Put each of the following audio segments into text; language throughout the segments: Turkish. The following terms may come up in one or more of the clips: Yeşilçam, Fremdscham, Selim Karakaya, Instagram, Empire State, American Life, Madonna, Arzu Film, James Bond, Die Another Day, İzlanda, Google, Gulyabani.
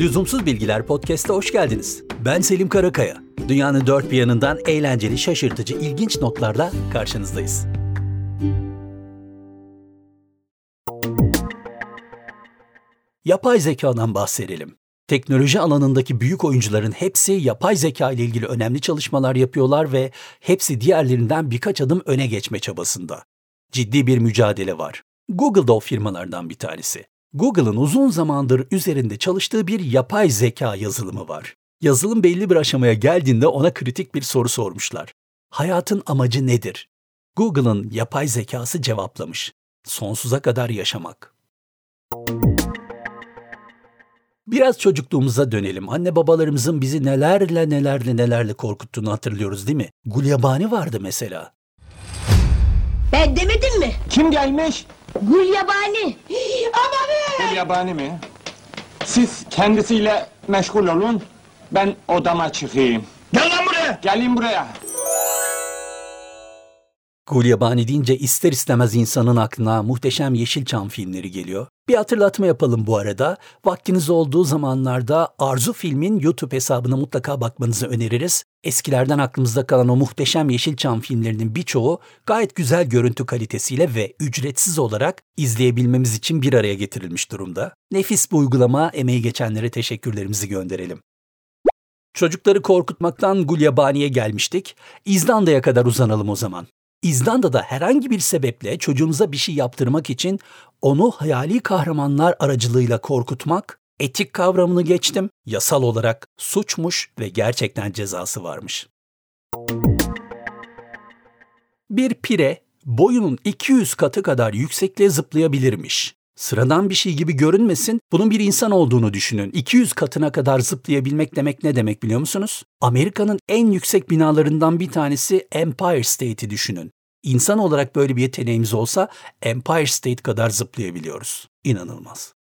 Lüzumsuz Bilgiler Podcast'a hoş geldiniz. Ben Selim Karakaya. Dünyanın dört bir yanından eğlenceli, şaşırtıcı, ilginç notlarla karşınızdayız. Yapay zekadan bahsedelim. Teknoloji alanındaki büyük oyuncuların hepsi yapay zeka ile ilgili önemli çalışmalar yapıyorlar ve hepsi diğerlerinden birkaç adım öne geçme çabasında. Ciddi bir mücadele var. Google da o firmalardan bir tanesi. Google'ın uzun zamandır üzerinde çalıştığı bir yapay zeka yazılımı var. Yazılım belli bir aşamaya geldiğinde ona kritik bir soru sormuşlar. Hayatın amacı nedir? Google'ın yapay zekası cevaplamış. Sonsuza kadar yaşamak. Biraz çocukluğumuza dönelim. Anne babalarımızın bizi nelerle korkuttuğunu hatırlıyoruz değil mi? Gulyabani vardı mesela. Ben demedim mi? Kim gelmiş? Gulyabani. Aman! Gulyabani mi? Siz kendisiyle meşgul olun. Ben odama çıkayım. Gel lan buraya! Gelin buraya. Gulyabani deyince ister istemez insanın aklına muhteşem Yeşilçam filmleri geliyor. Bir hatırlatma yapalım bu arada. Vaktiniz olduğu zamanlarda Arzu Film'in YouTube hesabına mutlaka bakmanızı öneririz. Eskilerden aklımızda kalan o muhteşem Yeşilçam filmlerinin birçoğu gayet güzel görüntü kalitesiyle ve ücretsiz olarak izleyebilmemiz için bir araya getirilmiş durumda. Nefis bu uygulama, emeği geçenlere teşekkürlerimizi gönderelim. Çocukları korkutmaktan Gulyabani'ye gelmiştik. İzlanda'ya kadar uzanalım o zaman. İzlanda'da herhangi bir sebeple çocuğumuza bir şey yaptırmak için onu hayali kahramanlar aracılığıyla korkutmak, etik kavramını geçtim, yasal olarak suçmuş ve gerçekten cezası varmış. Bir pire boyunun 200 katı kadar yüksekliğe zıplayabilirmiş. Sıradan bir şey gibi görünmesin, bunun bir insan olduğunu düşünün. 200 katına kadar zıplayabilmek demek ne demek biliyor musunuz? Amerika'nın en yüksek binalarından bir tanesi Empire State'i düşünün. İnsan olarak böyle bir yeteneğimiz olsa Empire State kadar zıplayabiliyoruz. İnanılmaz.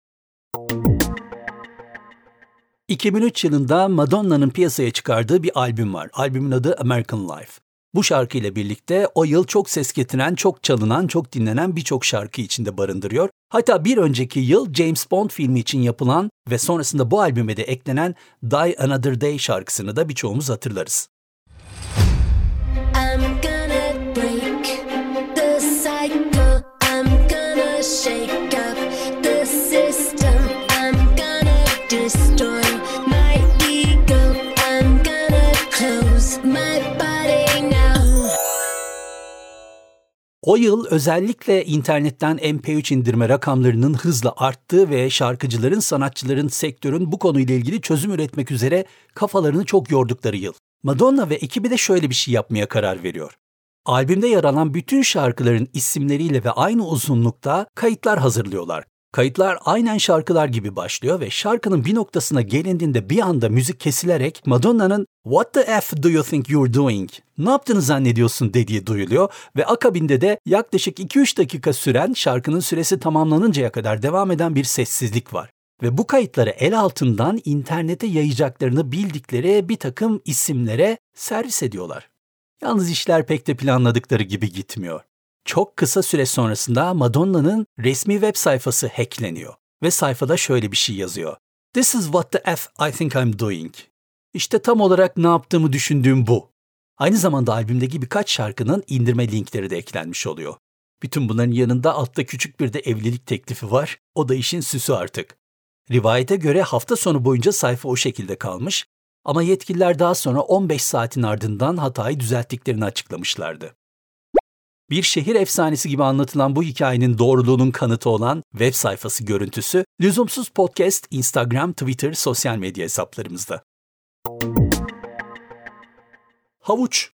2003 yılında Madonna'nın piyasaya çıkardığı bir albüm var. Albümün adı American Life. Bu şarkıyla birlikte o yıl çok ses getiren, çok çalınan, çok dinlenen birçok şarkı içinde barındırıyor. Hatta bir önceki yıl James Bond filmi için yapılan ve sonrasında bu albüme de eklenen Die Another Day şarkısını da birçoğumuz hatırlarız. O yıl özellikle internetten MP3 indirme rakamlarının hızla arttığı ve şarkıcıların, sanatçıların, sektörün bu konuyla ilgili çözüm üretmek üzere kafalarını çok yordukları yıl. Madonna ve ekibi de şöyle bir şey yapmaya karar veriyor. Albümde yer alan bütün şarkıların isimleriyle ve aynı uzunlukta kayıtlar hazırlıyorlar. Kayıtlar aynen şarkılar gibi başlıyor ve şarkının bir noktasına gelindiğinde bir anda müzik kesilerek Madonna'nın "What the F do you think you're doing?" "Ne yaptığını zannediyorsun?" dediği duyuluyor ve akabinde de yaklaşık 2-3 dakika süren, şarkının süresi tamamlanıncaya kadar devam eden bir sessizlik var. Ve bu kayıtları el altından internete yayacaklarını bildikleri bir takım isimlere servis ediyorlar. Yalnız işler pek de planladıkları gibi gitmiyor. Çok kısa süre sonrasında Madonna'nın resmi web sayfası hackleniyor ve sayfada şöyle bir şey yazıyor. "This is what the F I think I'm doing." İşte tam olarak ne yaptığımı düşündüğüm bu. Aynı zamanda albümdeki birkaç şarkının indirme linkleri de eklenmiş oluyor. Bütün bunların yanında altta küçük bir de evlilik teklifi var. O da işin süsü artık. Rivayete göre hafta sonu boyunca sayfa o şekilde kalmış ama yetkililer daha sonra 15 saatin ardından hatayı düzelttiklerini açıklamışlardı. Bir şehir efsanesi gibi anlatılan bu hikayenin doğruluğunun kanıtı olan web sayfası görüntüsü, Lüzumsuz Podcast, Instagram, Twitter, sosyal medya hesaplarımızda. Havuç.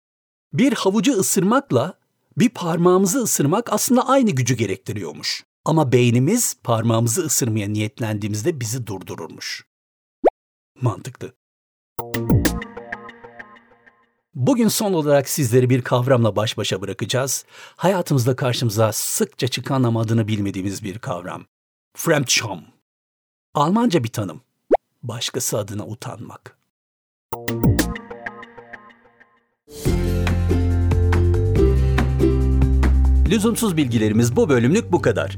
Bir havucu ısırmakla bir parmağımızı ısırmak aslında aynı gücü gerektiriyormuş. Ama beynimiz parmağımızı ısırmaya niyetlendiğimizde bizi durdururmuş. Mantıklı. Bugün son olarak sizleri bir kavramla baş başa bırakacağız. Hayatımızda karşımıza sıkça çıkan ama adını bilmediğimiz bir kavram. Fremdscham. Almanca bir tanım. Başkası adına utanmak. Lüzumsuz bilgilerimiz bu bölümlük bu kadar.